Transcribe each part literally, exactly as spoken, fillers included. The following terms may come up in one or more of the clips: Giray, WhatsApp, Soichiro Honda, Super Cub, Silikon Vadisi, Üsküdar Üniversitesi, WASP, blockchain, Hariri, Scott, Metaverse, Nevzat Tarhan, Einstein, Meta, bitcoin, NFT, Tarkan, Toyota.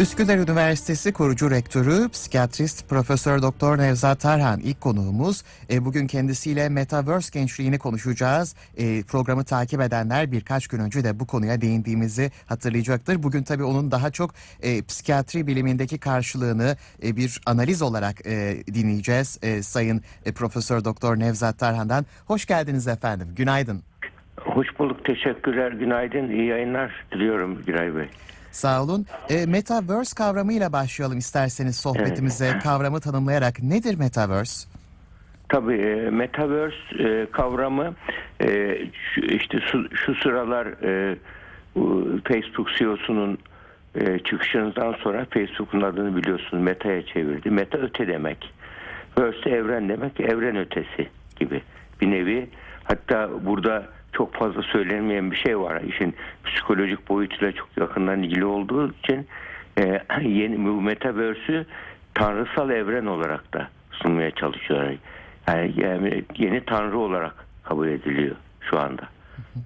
Üsküdar Üniversitesi kurucu rektörü, psikiyatrist Profesör Doktor Nevzat Tarhan ilk konuğumuz. E, bugün kendisiyle Metaverse gençliğini konuşacağız. E, programı takip edenler birkaç gün önce de bu konuya değindiğimizi hatırlayacaktır. Bugün tabii onun daha çok e, psikiyatri bilimindeki karşılığını e, bir analiz olarak e, dinleyeceğiz. E, Sayın e, Profesör Doktor Nevzat Tarhan'dan. Hoş geldiniz efendim. Günaydın. Hoş bulduk. Teşekkürler. Günaydın. İyi yayınlar diliyorum Giray Bey. Sağ olun. E, Metaverse kavramıyla başlayalım isterseniz sohbetimize. Evet. Kavramı tanımlayarak nedir Metaverse? Tabii Metaverse e, kavramı e, şu, işte şu, şu sıralar e, Facebook C E O'sunun e, çıkışından sonra Facebook'un adını biliyorsunuz Meta'ya çevirdi. Meta öte demek. Verse evren demek, evren ötesi gibi bir nevi. Hatta burada çok fazla söylenmeyen bir şey var. İşin psikolojik boyutuyla çok yakından ilgili olduğu için e, yeni bu Metaverse'ü tanrısal evren olarak da sunmaya çalışıyorlar. Yani, yani yeni tanrı olarak kabul ediliyor şu anda.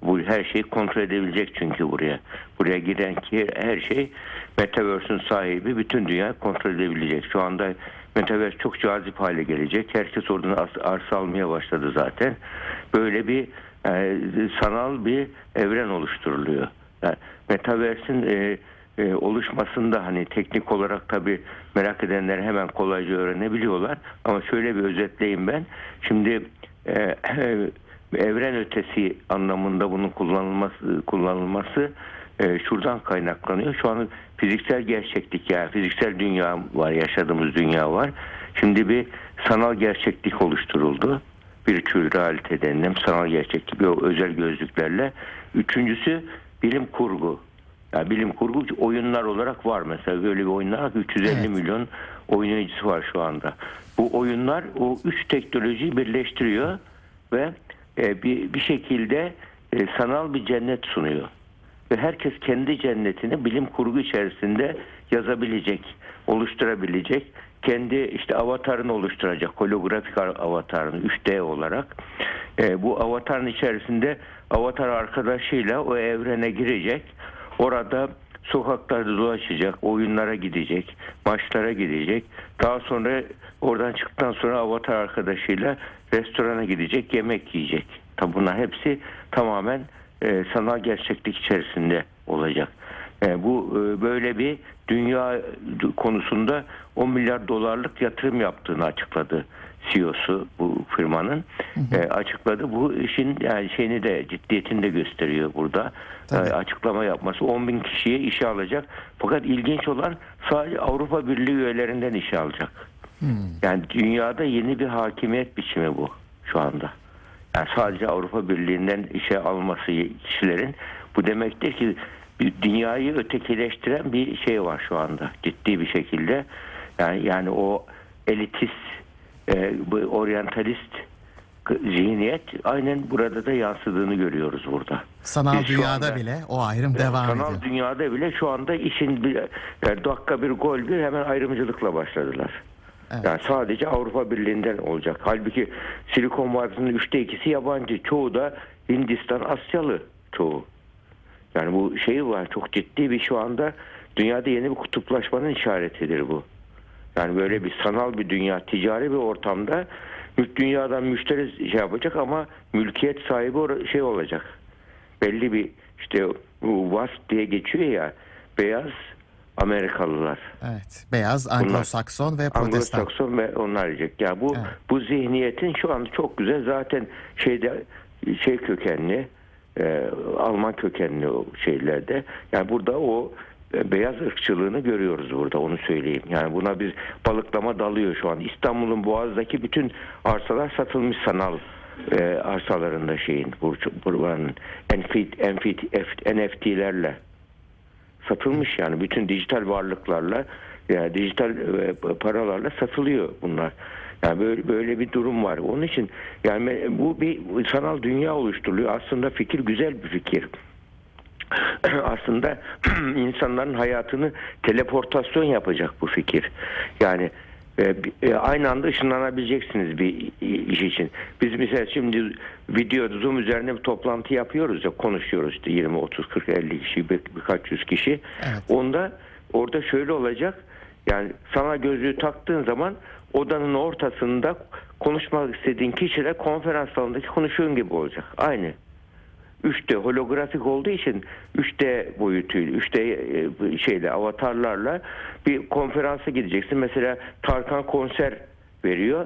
Bu her şeyi kontrol edebilecek çünkü buraya. Buraya giren ki her şey Metaverse'ün sahibi, bütün dünya kontrol edebilecek. Şu anda Metaverse çok cazip hale gelecek. Herkes oradan arsa almaya başladı zaten. Böyle bir yani sanal bir evren oluşturuluyor. Yani Metaverse'in e, e, oluşmasında hani teknik olarak tabii merak edenler hemen kolayca öğrenebiliyorlar. Ama şöyle bir özetleyeyim ben. Şimdi e, e, evren ötesi anlamında bunun kullanılması, kullanılması e, şuradan kaynaklanıyor. Şu an fiziksel gerçeklik yani fiziksel dünya var, yaşadığımız dünya var. Şimdi bir sanal gerçeklik oluşturuldu. Virtual realite denilen sanal gerçeklik gibi o özel gözlüklerle. Üçüncüsü bilim kurgu. Yani bilim kurgu oyunlar olarak var mesela. Böyle bir oyunlar üç yüz elli evet. milyon oynayıcısı var şu anda. Bu oyunlar o üç teknolojiyi birleştiriyor ve e, bir, bir şekilde e, sanal bir cennet sunuyor. Ve herkes kendi cennetini bilim kurgu içerisinde yazabilecek, oluşturabilecek. Kendi işte avatarını oluşturacak, holografik avatarını üç D olarak. E, bu avatarın içerisinde avatar arkadaşıyla o evrene girecek. Orada sokaklarda dolaşacak, oyunlara gidecek, maçlara gidecek. Daha sonra oradan çıktıktan sonra avatar arkadaşıyla restorana gidecek, yemek yiyecek. Tabi bunlar hepsi tamamen e, sanal gerçeklik içerisinde olacak. E, bu e, böyle bir dünya konusunda on milyar dolarlık yatırım yaptığını açıkladı C E O'su bu firmanın. Hı hı. E, açıkladı. Bu işin yani şeyini de ciddiyetini de gösteriyor burada. E, açıklama yapması. on bin kişiye işe alacak. Fakat ilginç olan sadece Avrupa Birliği üyelerinden işe alacak. Hı. Yani dünyada yeni bir hakimiyet biçimi bu şu anda. Yani sadece Avrupa Birliği'nden işe alması kişilerin bu demektir ki dünyayı ötekileştiren bir şey var şu anda ciddi bir şekilde. Yani yani o elitist, e, oryantalist zihniyet aynen burada da yansıdığını görüyoruz burada. Sanal Biz dünyada anda, bile o ayrım e, devam sanal ediyor. Sanal dünyada bile şu anda işin bir, yani dakika bir gol bir hemen ayrımcılıkla başladılar. Evet. Yani sadece Avrupa Birliği'nden olacak. Halbuki Silikon Vadisi'nin üçte ikisi yabancı. Çoğu da Hindistan, Asyalı çoğu. Yani bu şey var çok ciddi bir şu anda dünyada yeni bir kutuplaşmanın işaretidir bu. Yani böyle bir sanal bir dünya, ticari bir ortamda dünyadan müşteri şey yapacak ama mülkiyet sahibi şey olacak. Belli bir işte WASP diye geçiyor ya beyaz Amerikalılar. Evet. Beyaz, Anglo-Sakson ve Protestan. Anglo-Sakson ve onlar diyecek. Ya yani bu evet. bu zihniyetin şu anda çok güzel zaten şeyde şey kökenli Ee, Alman kökenli o şeylerde. Yani burada o e, beyaz ırkçılığını görüyoruz burada onu söyleyeyim. Yani buna bir balıklama dalıyor şu an. İstanbul'un Boğaz'daki bütün arsalar satılmış sanal e, arsalarında şeyin buranın N F T'lerle satılmış yani bütün dijital varlıklarla yani dijital e, paralarla satılıyor bunlar. Yani böyle, böyle bir durum var. Onun için yani bu bir sanal dünya oluşturuluyor. Aslında fikir güzel bir fikir. Aslında insanların hayatını teleportasyon yapacak bu fikir. Yani e, aynı anda ışınlanabileceksiniz bir iş için. Biz mesela şimdi video Zoom üzerine bir toplantı yapıyoruz ya konuşuyoruz işte yirmi, otuz, kırk, elli kişi bir, birkaç yüz kişi. Evet. Onda orada şöyle olacak. Yani sana gözlüğü taktığın zaman odanın ortasında konuşmak istediğin kişiyle konferans salonundaki konuşuğun gibi olacak. Aynı. üç D holografik olduğu için üç D boyutuyla, üç D şeyle, avatarlarla bir konferansa gideceksin. Mesela Tarkan konser veriyor.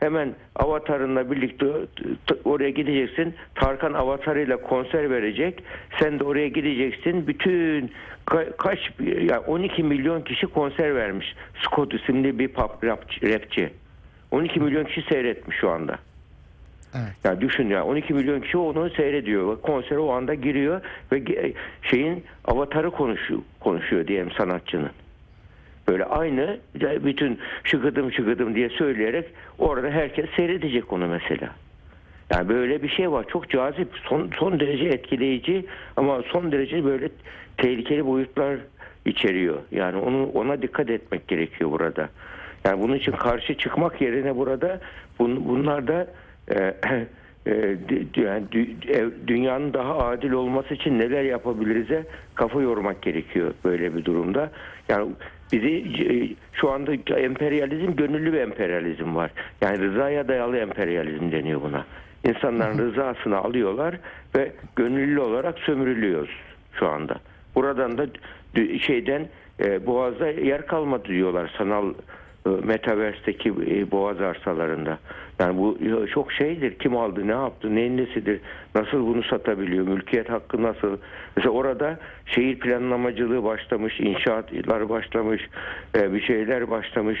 Hemen avatarınla birlikte oraya gideceksin. Tarkan avatarıyla konser verecek. Sen de oraya gideceksin. Bütün kaç yani on iki milyon kişi konser vermiş. Scott isimli bir pop rapçi. on iki milyon kişi seyretmiş şu anda. Evet. Yani düşün ya, on iki milyon kişi onu seyrediyor. Konsere o anda giriyor ve şeyin avatarı konuşuyor, konuşuyor diyelim sanatçının. Böyle aynı bütün şıkıdım şıkıdım diye söyleyerek orada herkes seyredecek onu mesela. Yani böyle bir şey var. Çok cazip, son, son derece etkileyici ama son derece böyle tehlikeli boyutlar içeriyor. Yani onu, ona dikkat etmek gerekiyor burada. Yani bunun için karşı çıkmak yerine burada bun, bunlar da e, e, yani dünyanın daha adil olması için neler yapabiliriz'e kafa yormak gerekiyor böyle bir durumda. Yani bizi şu anda emperyalizm, gönüllü bir emperyalizm var. Yani rızaya dayalı emperyalizm deniyor buna. İnsanların rızasını alıyorlar ve gönüllü olarak sömürülüyoruz şu anda. Buradan da şeyden e, boğaza yer kalmadı diyorlar sanal e, Metaverse'deki e, boğaz arsalarında. Yani bu çok şeydir. Kim aldı, ne yaptı, neyin nesidir, nasıl bunu satabiliyor, mülkiyet hakkı nasıl? Mesela orada şehir planlamacılığı başlamış, inşaatlar başlamış, bir şeyler başlamış.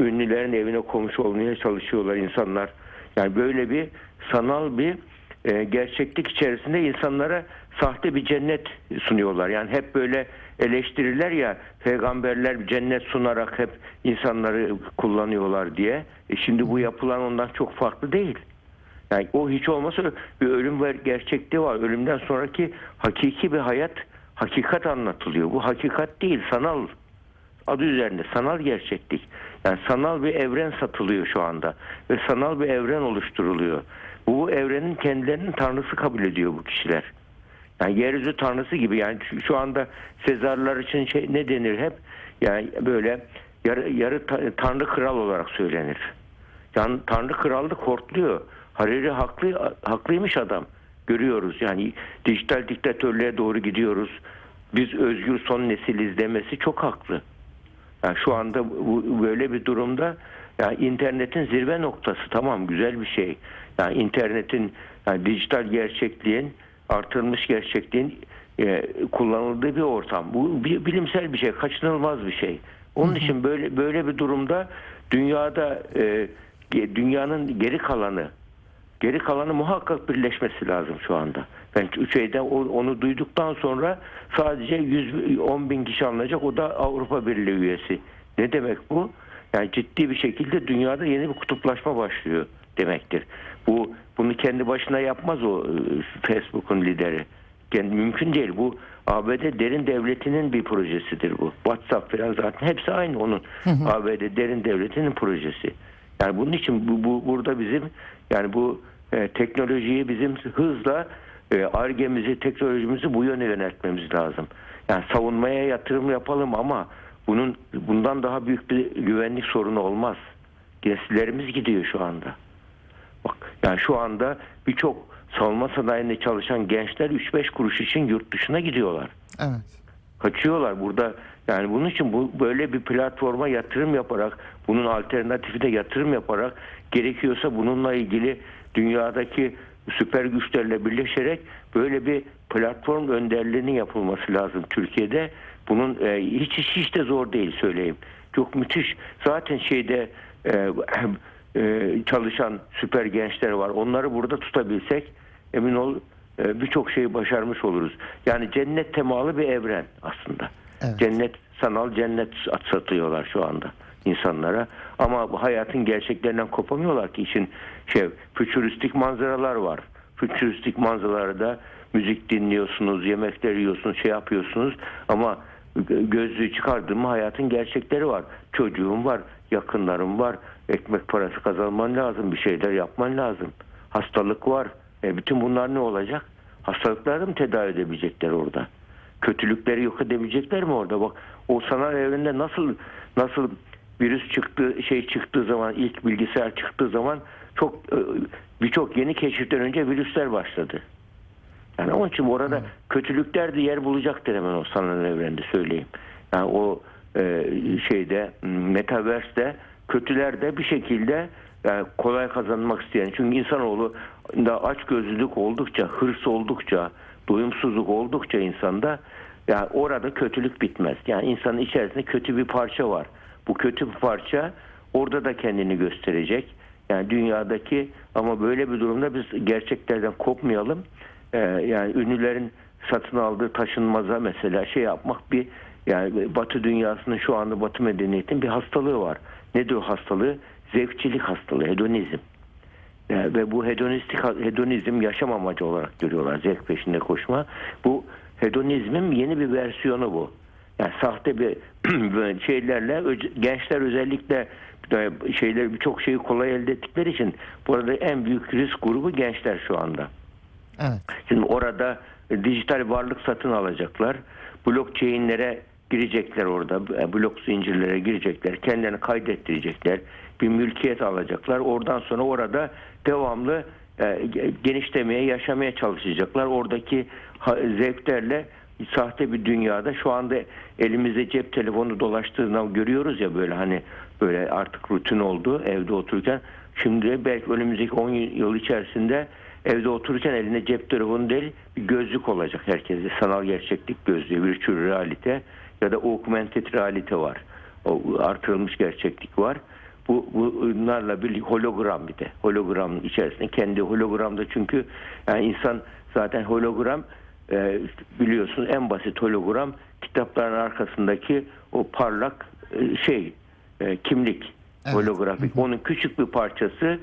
Ünlülerin evine komşu olmaya çalışıyorlar insanlar. Yani böyle bir sanal bir gerçeklik içerisinde insanlara sahte bir cennet sunuyorlar. Yani hep böyle eleştirirler ya, peygamberler cennet sunarak hep insanları kullanıyorlar diye. E şimdi bu yapılan ondan çok farklı değil. Yani o hiç olmasa bir ölüm var, gerçekliği var. Ölümden sonraki hakiki bir hayat, hakikat anlatılıyor. Bu hakikat değil, sanal. Adı üzerinde sanal gerçeklik. Yani sanal bir evren satılıyor şu anda ve sanal bir evren oluşturuluyor. Bu evrenin kendilerinin tanrısı kabul ediyor bu kişiler. Yani yeryüzü tanrısı gibi. Yani şu anda Sezarlar için şey ne denir hep? Yani böyle yarı, yarı tanrı kral olarak söylenir. Yani tanrı krallık hortluyor. Hariri haklı, haklıymış adam. Görüyoruz yani dijital diktatörlüğe doğru gidiyoruz. Biz özgür son nesiliz demesi çok haklı. Yani şu anda bu, böyle bir durumda yani internetin zirve noktası, tamam, güzel bir şey. Yani internetin, yani dijital gerçekliğin, artırılmış gerçekliğin e, kullanıldığı bir ortam. Bu bir, bilimsel bir şey, kaçınılmaz bir şey. Onun Hı-hı. için böyle böyle bir durumda dünyada e, dünyanın geri kalanı, geri kalanı muhakkak birleşmesi lazım şu anda. Ben şeyden onu duyduktan sonra sadece yüz on bin kişi anlayacak. O da Avrupa Birliği üyesi. Ne demek bu? Yani ciddi bir şekilde dünyada yeni bir kutuplaşma başlıyor demektir. Bu bunu kendi başına yapmaz o Facebook'un lideri. Kendi mümkün değil. Bu A B D derin devletinin bir projesidir bu. WhatsApp falan zaten hepsi aynı onun. Hı hı. A B D derin devletinin projesi. Yani bunun için bu, bu burada bizim yani bu e, teknolojiyi bizim hızla Ar-Ge'mizi, e, teknolojimizi bu yöne yöneltmemiz lazım. Yani savunmaya yatırım yapalım ama bunun bundan daha büyük bir güvenlik sorunu olmaz. Gençlerimiz gidiyor şu anda. Bak yani şu anda birçok savunma sanayinde çalışan gençler üç beş kuruş için yurt dışına gidiyorlar. Evet. Kaçıyorlar burada. Yani bunun için bu böyle bir platforma yatırım yaparak, bunun alternatifine yatırım yaparak, gerekiyorsa bununla ilgili dünyadaki süper güçlerle birleşerek böyle bir platform önderliğinin yapılması lazım Türkiye'de. Bunun e, hiç hiç de zor değil söyleyeyim. Çok müthiş. Zaten şeyde e, e, çalışan süper gençler var. Onları burada tutabilsek emin ol e, birçok şeyi başarmış oluruz. Yani cennet temalı bir evren aslında. Evet. Cennet, sanal cennet satıyorlar şu anda insanlara. Ama hayatın gerçeklerinden kopamıyorlar ki için şey, fütüristik manzaralar var. Fütüristik manzaralarda müzik dinliyorsunuz, yemekler yiyorsunuz, şey yapıyorsunuz ama gözlüğü çıkardığım hayatın gerçekleri var. Çocuğum var, yakınlarım var, ekmek parası kazanman lazım, bir şeyler yapman lazım. Hastalık var. E bütün bunlar ne olacak? Hastalıkları mı tedavi edebilecekler orada? kötülükleri yok edebilecekler mi orada? Bak, o sanal evrende nasıl nasıl virüs çıktı, şey çıktığı zaman, ilk bilgisayar çıktığı zaman çok birçok yeni keşiften önce virüsler başladı. Yani onun için orada evet. kötülükler de yer bulacaktır hemen o sanal evrende, söyleyeyim. Yani o e, şeyde, Metaverse'de kötüler de bir şekilde yani kolay kazanmak isteyen, çünkü insanoğlu da açgözlülük oldukça, hırs oldukça, doyumsuzluk oldukça insanda, yani orada kötülük bitmez. Yani insanın içerisinde kötü bir parça var. Bu kötü bir parça orada da kendini gösterecek. Yani dünyadaki, ama böyle bir durumda biz gerçeklerden kopmayalım. Ee, yani ünlülerin satın aldığı taşınmaza mesela şey yapmak bir, yani Batı dünyasının şu anda, Batı medeniyetinin bir hastalığı var. Nedir o hastalığı? Zevkçilik hastalığı, hedonizm. Yani ve bu hedonistik hedonizm yaşam amacı olarak görüyorlar, zevk peşinde koşma. Bu hedonizmin yeni bir versiyonu bu. Yani sahte bir şeylerle gençler özellikle şeyler, birçok şeyi kolay elde ettikleri için burada en büyük risk grubu gençler şu anda. Evet. Şimdi orada dijital varlık satın alacaklar. Blockchain'lere girecekler orada. Blok zincirlere girecekler. Kendilerini kaydettirecekler. Bir mülkiyet alacaklar. Oradan sonra orada devamlı genişlemeye, yaşamaya çalışacaklar. Oradaki zevklerle sahte bir dünyada, şu anda elimizde cep telefonu dolaştığından görüyoruz ya, böyle hani böyle artık rutin oldu evde otururken. Şimdi belki önümüzdeki on yıl içerisinde evde otururken eline cep telefonu değil, bir gözlük olacak herkese. Sanal gerçeklik gözlüğü, virtual realite ya da augmented realite var. O artırılmış gerçeklik var. Bu bunlarla bir hologram, bir de hologramın içerisinde kendi hologramda, çünkü yani insan zaten hologram e, biliyorsunuz, en basit hologram kitapların arkasındaki o parlak e, şey e, kimlik, evet. holografik. Hı hı. Onun küçük bir parçası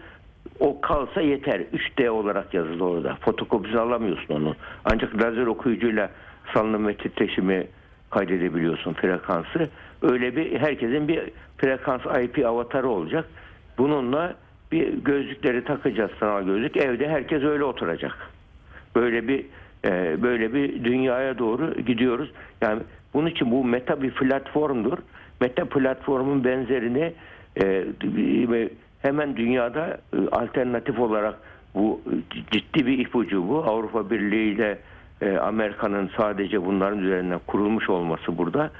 o kalsa yeter. üç D olarak yazılı orada. Fotokopisini alamıyorsun onu. Ancak lazer okuyucuyla salınım ve titreşimi kaydedebiliyorsun, frekansı. Öyle bir, herkesin bir frekans I P avatarı olacak. Bununla bir gözlükleri takacağız, sanal gözlük. Evde herkes öyle oturacak. Böyle bir e, böyle bir dünyaya doğru gidiyoruz. Yani bunun için bu Meta bir platformdur. Meta platformun benzerini e, hemen dünyada alternatif olarak, bu ciddi bir ipucu bu. Avrupa Birliği ile Amerika'nın sadece bunların üzerinden kurulmuş olması burada.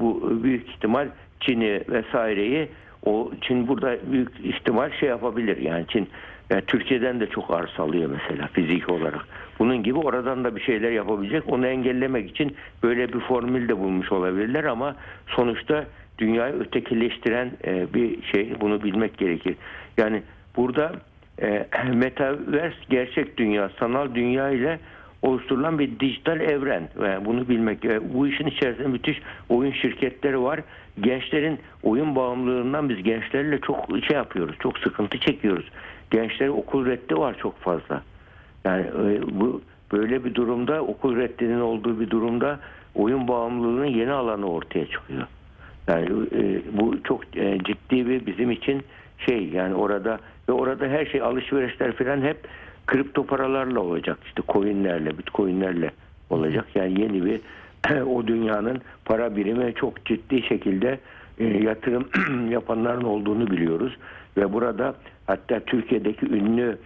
Bu büyük ihtimal Çin'i vesaireyi, o Çin burada büyük ihtimal şey yapabilir. Yani Çin, yani Türkiye'den de çok arz alıyor mesela fiziki olarak. Bunun gibi oradan da bir şeyler yapabilecek. Onu engellemek için böyle bir formül de bulmuş olabilirler, ama sonuçta dünyayı ötekileştiren bir şey. Bunu bilmek gerekir. Yani burada Metaverse, gerçek dünya, sanal dünya ile oluşturulan bir dijital evren. Yani bunu bilmek. Bu işin içerisinde müthiş oyun şirketleri var. Gençlerin oyun bağımlılığından biz gençlerle çok şey yapıyoruz. Çok sıkıntı çekiyoruz. Gençlere okul reddi var çok fazla. Yani bu böyle bir durumda, okul reddinin olduğu bir durumda oyun bağımlılığının yeni alanı ortaya çıkıyor. Yani e, bu çok e, ciddi bir bizim için şey, yani orada ve orada her şey, alışverişler falan hep kripto paralarla olacak. İşte coinlerle, bitcoinlerle olacak. Yani yeni bir o dünyanın para birimi, çok ciddi şekilde e, yatırım yapanların olduğunu biliyoruz. Ve burada hatta Türkiye'deki ünlü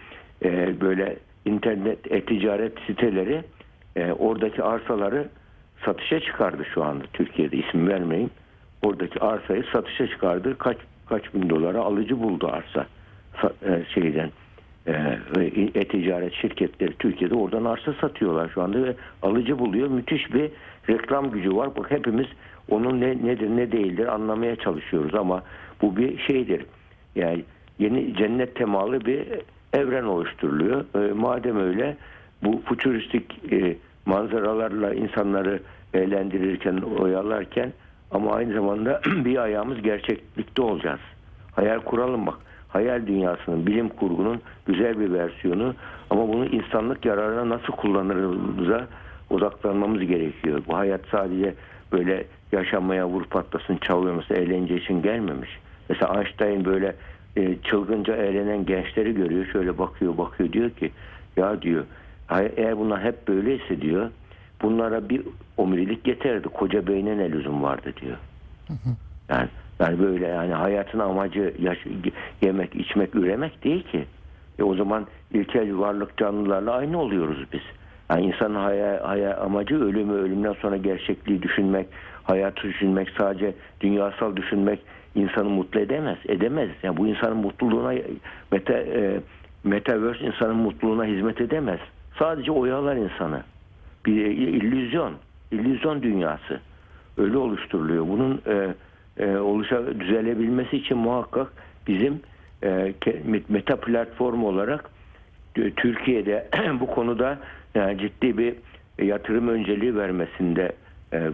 e, böyle internet e-ticaret siteleri e, oradaki arsaları satışa çıkardı şu anda Türkiye'de, isim vermeyeyim. Oradaki arsayı satışa çıkardı. Kaç kaç bin dolara alıcı buldu arsa. Şeyden e-ticaret şirketleri Türkiye'de oradan arsa satıyorlar şu anda ve alıcı buluyor. Müthiş bir reklam gücü var. Bak, hepimiz onun ne nedir ne değildir anlamaya çalışıyoruz, ama bu bir şeydir. Yani yeni cennet temalı bir evren oluşturuluyor. E, madem öyle, bu futuristik e, manzaralarla insanları eğlendirirken, oyalarken, ama aynı zamanda bir ayağımız gerçeklikte olacağız. Hayal kuralım bak. Hayal dünyasının, bilim kurgunun güzel bir versiyonu, ama bunu insanlık yararına nasıl kullanırımıza odaklanmamız gerekiyor. Bu hayat sadece böyle yaşamaya vur patlasın, çalıyorması, eğlence için gelmemiş. Mesela Einstein böyle çılgınca eğlenen gençleri görüyor. Şöyle bakıyor bakıyor diyor ki, ya diyor, eğer bunlar hep böyleyse diyor, bunlara bir omurilik yeterdi. Koca beyne ne lüzum vardı diyor. Hı hı. Yani, yani böyle yani hayatın amacı yaş, yemek, içmek, üremek değil ki. E o zaman ilkel varlık canlılarla aynı oluyoruz biz. Yani insanın haya, haya, amacı ölümü, ölümden sonra gerçekliği düşünmek, hayatı düşünmek, sadece dünyasal düşünmek insanı mutlu edemez. Edemez. Yani bu insanın mutluluğuna meta, e, Metaverse insanın mutluluğuna hizmet edemez. Sadece oyalar insanı. Bir illüzyon, illüzyon dünyası. Öyle oluşturuluyor. Bunun e, e, oluşa düzelebilmesi için muhakkak bizim e, meta platform olarak Türkiye'de bu konuda yani ciddi bir yatırım önceliği vermesinde, e,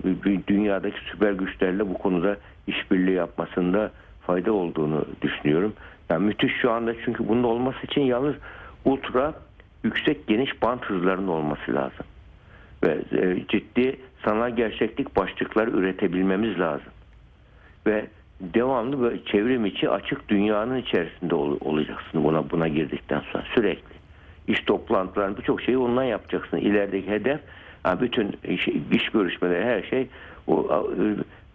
dünyadaki süper güçlerle bu konuda işbirliği yapmasında fayda olduğunu düşünüyorum. Yani müthiş şu anda, çünkü bunun olması için yalnız ultra yüksek geniş band hızlarının olması lazım. Ve e, ciddi sanal gerçeklik başlıkları üretebilmemiz lazım. Ve devamlı böyle çevrim içi açık dünyanın içerisinde ol, olacaksın buna buna girdikten sonra sürekli. İş toplantılarını, birçok şeyi ondan yapacaksın. İlerideki hedef, yani bütün iş, iş görüşmeleri, her şey o,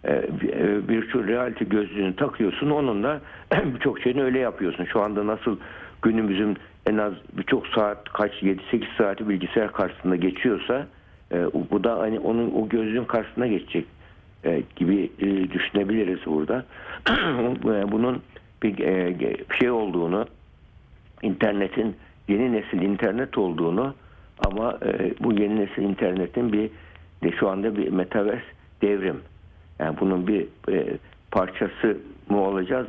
e, e, bir şu reality gözlüğünü takıyorsun, onunla birçok şeyini öyle yapıyorsun. Şu anda nasıl günümüzün en az birçok saat, kaç yedi sekiz saati bilgisayar karşısında geçiyorsa e, bu da hani onun o gözlüğün karşısına geçecek e, gibi e, düşünebiliriz burada. Bunun bir e, şey olduğunu, internetin yeni nesil internet olduğunu, ama e, bu yeni nesil internetin bir de şu anda bir metaverse devrim. Yani bunun bir e, parçası mı olacağız?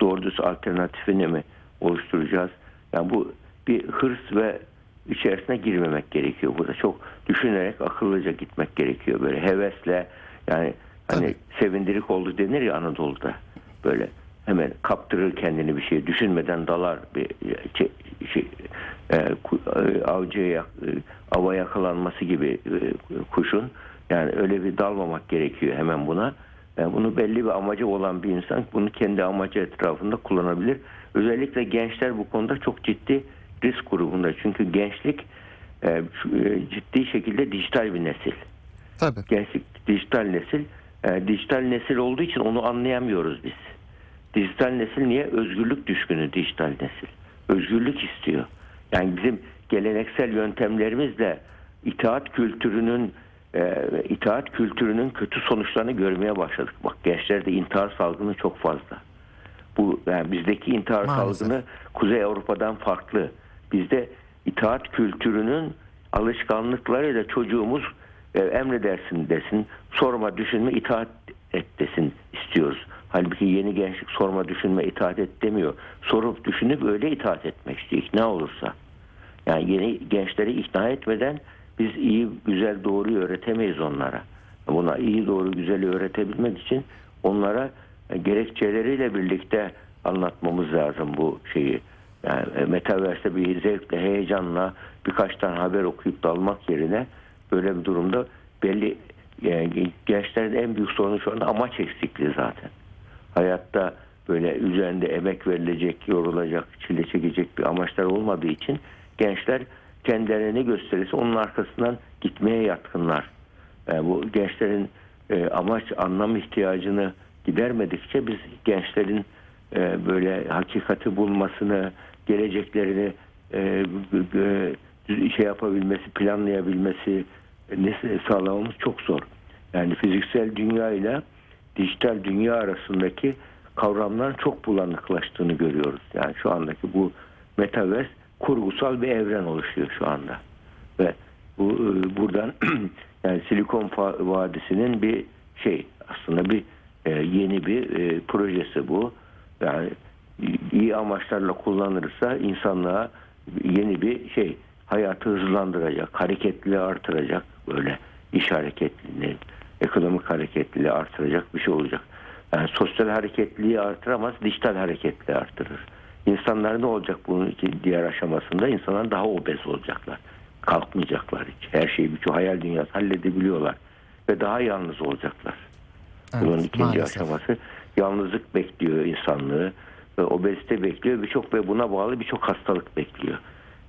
Doğru düz alternatifini mi oluşturacağız? Yani bu bir hırs ve içerisine girmemek gerekiyor. Burada çok düşünerek akıllıca gitmek gerekiyor, böyle hevesle. Yani hani Tabii. sevindirik oldu denir ya Anadolu'da. Böyle hemen kaptırır kendini bir şeye, düşünmeden dalar bir şey, şey e, avcıya e, ava yakalanması gibi e, kuşun. Yani öyle bir dalmamak gerekiyor hemen buna. Yani bunu belli bir amacı olan bir insan bunu kendi amacı etrafında kullanabilir. Özellikle gençler bu konuda çok ciddi risk grubunda. Çünkü gençlik e, ciddi şekilde dijital bir nesil. Tabii. Gençlik dijital nesil. E, dijital nesil olduğu için onu anlayamıyoruz biz. Dijital nesil niye? Özgürlük düşkünü dijital nesil. Özgürlük istiyor. Yani bizim geleneksel yöntemlerimizle itaat kültürünün e, itaat kültürünün kötü sonuçlarını görmeye başladık. Bak, gençlerde intihar salgını çok fazla. Bu yani bizdeki intihar Maalesef. salgını Kuzey Avrupa'dan farklı. Bizde itaat kültürünün alışkanlıklarıyla çocuğumuz e, emredersin desin, sorma düşünme itaat et desin istiyoruz. Halbuki yeni gençlik sorma düşünme itaat et demiyor. Sorup düşünüp öyle itaat etmek istiyor, ikna olursa. Yani yeni gençleri ikna etmeden biz iyi, güzel, doğruyu öğretemeyiz onlara. Buna iyi, doğru, güzeli öğretebilmek için onlara gerekçeleriyle birlikte anlatmamız lazım bu şeyi. Yani Metaverse'de bir zevkle, heyecanla birkaç tane haber okuyup dalmak yerine böyle bir durumda belli, yani gençlerin en büyük sorunu şu anda amaç eksikliği zaten. Hayatta böyle üzerinde emek verilecek, yorulacak, çile çekecek bir amaçlar olmadığı için gençler kendilerini gösterirse onun arkasından gitmeye yatkınlar. Yani bu gençlerin e, amaç, anlam ihtiyacını gidermedikçe biz gençlerin e, böyle hakikati bulmasını, geleceklerini e, e, şey yapabilmesi, planlayabilmesi e, sağlamamız çok zor. Yani fiziksel dünya ile dijital dünya arasındaki kavramların çok bulanıklaştığını görüyoruz. Yani şu andaki bu metaverse kurgusal bir evren oluşuyor şu anda. Ve bu buradan yani Silikon Vadisi'nin bir şey, aslında bir yeni bir projesi bu. Yani iyi amaçlarla kullanılırsa insanlığa yeni bir şey, hayatı hızlandıracak, hareketliliği artıracak, böyle iş hareketliliği, ekonomik hareketliliği artıracak bir şey olacak. Yani sosyal hareketliliği artıramaz, dijital hareketliliği artırır. İnsanlar ne olacak bunun için diğer aşamasında? İnsanlar daha obez olacaklar. Kalkmayacaklar hiç. Her şeyi, birçok hayal dünyası halledebiliyorlar. Ve daha yalnız olacaklar. Evet, bunun ikinci maalesef. aşaması. Yalnızlık bekliyor insanlığı. Ve obezite bekliyor. Birçok ve buna bağlı birçok hastalık bekliyor.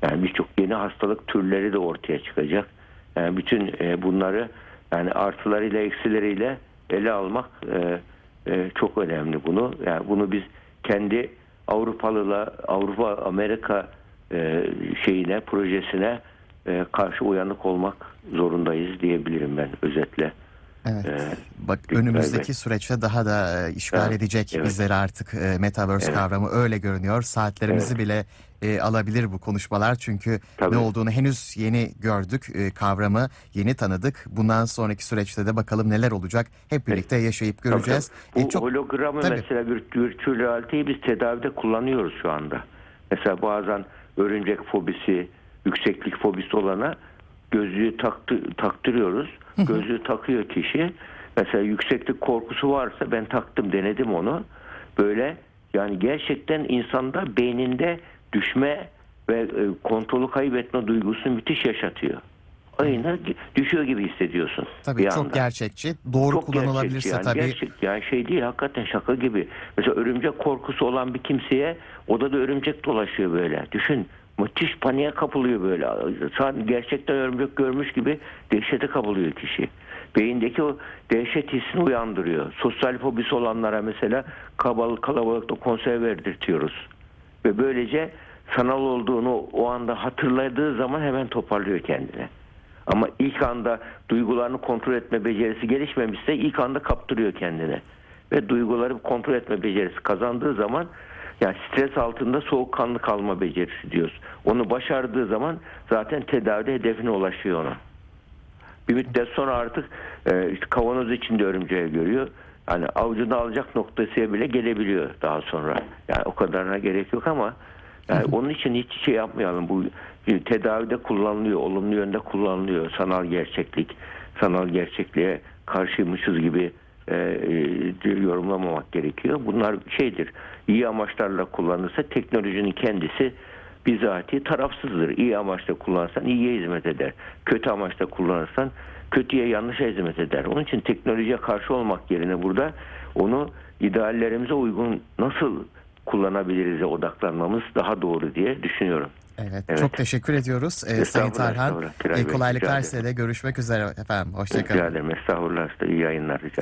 Yani birçok yeni hastalık türleri de ortaya çıkacak. Yani bütün bunları yani artılarıyla eksileriyle ele almak çok önemli bunu. Yani bunu biz kendi Avrupalıla Avrupa Amerika şeyine projesine karşı uyanık olmak zorundayız diyebilirim ben özetle. Evet. Ee, Bak önümüzdeki evet. süreçte daha da işgal evet. edecek evet. bizleri artık e, Metaverse evet. kavramı öyle görünüyor. Saatlerimizi evet. bile e, alabilir bu konuşmalar çünkü Tabii. ne olduğunu henüz yeni gördük, e, kavramı yeni tanıdık. Bundan sonraki süreçte de bakalım neler olacak. Hep birlikte evet. yaşayıp göreceğiz. Tabii. Bu e, çok... hologramı Tabii. mesela virtüel realiteyi biz tedavide kullanıyoruz şu anda. Mesela bazen örümcek fobisi, yükseklik fobisi olana gözlüğü taktı, taktırıyoruz. Gözlüğü takıyor kişi. Mesela yükseklik korkusu varsa ben taktım, denedim onu. Böyle yani gerçekten insanda beyninde düşme ve kontrolü kaybetme duygusunu müthiş yaşatıyor. Aynen düşüyor gibi hissediyorsun. Tabii çok anda. gerçekçi. Doğru çok kullanılabilirse yani, tabii. Gerçek yani şey değil, hakikaten şaka gibi. Mesela örümcek korkusu olan bir kimseye odada örümcek dolaşıyor böyle. Düşün. Müthiş paniğe kapılıyor böyle. Sanki gerçekten örümcek görmüş gibi dehşete kapılıyor kişi. Beyindeki o dehşet hissini uyandırıyor. Sosyal fobisi olanlara mesela kalabalık, kalabalıkta konser verdirtiyoruz. Ve böylece sanal olduğunu o anda hatırladığı zaman hemen toparlıyor kendini. Ama ilk anda duygularını kontrol etme becerisi gelişmemişse ilk anda kaptırıyor kendini. Ve duyguları kontrol etme becerisi kazandığı zaman... Yani stres altında soğukkanlı kalma becerisi diyoruz. Onu başardığı zaman zaten tedavide hedefine ulaşıyor ona. Bir müddet sonra artık e, işte kavanoz içinde örümceği görüyor. Yani avcunu alacak noktasına bile gelebiliyor daha sonra. Yani o kadarına gerek yok ama yani onun için hiç şey yapmayalım. Bu tedavide kullanılıyor, olumlu yönde kullanılıyor. Sanal gerçeklik, sanal gerçekliğe karşıymışız gibi E, e, yorumlamamak gerekiyor. Bunlar şeydir, iyi amaçlarla kullanırsa teknolojinin kendisi bizatihi tarafsızdır. İyi amaçla kullanırsan iyiye hizmet eder. Kötü amaçla kullanırsan kötüye, yanlışa hizmet eder. Onun için teknolojiye karşı olmak yerine burada onu ideallerimize uygun nasıl kullanabilirize odaklanmamız daha doğru diye düşünüyorum. Evet, evet. Çok teşekkür ediyoruz ee, Sayın Tarhan. Ee, kolaylıklar size de. Görüşmek üzere efendim. Hoşçakalın. Rica ederim. Estağfurullah. İyi yayınlar. Rica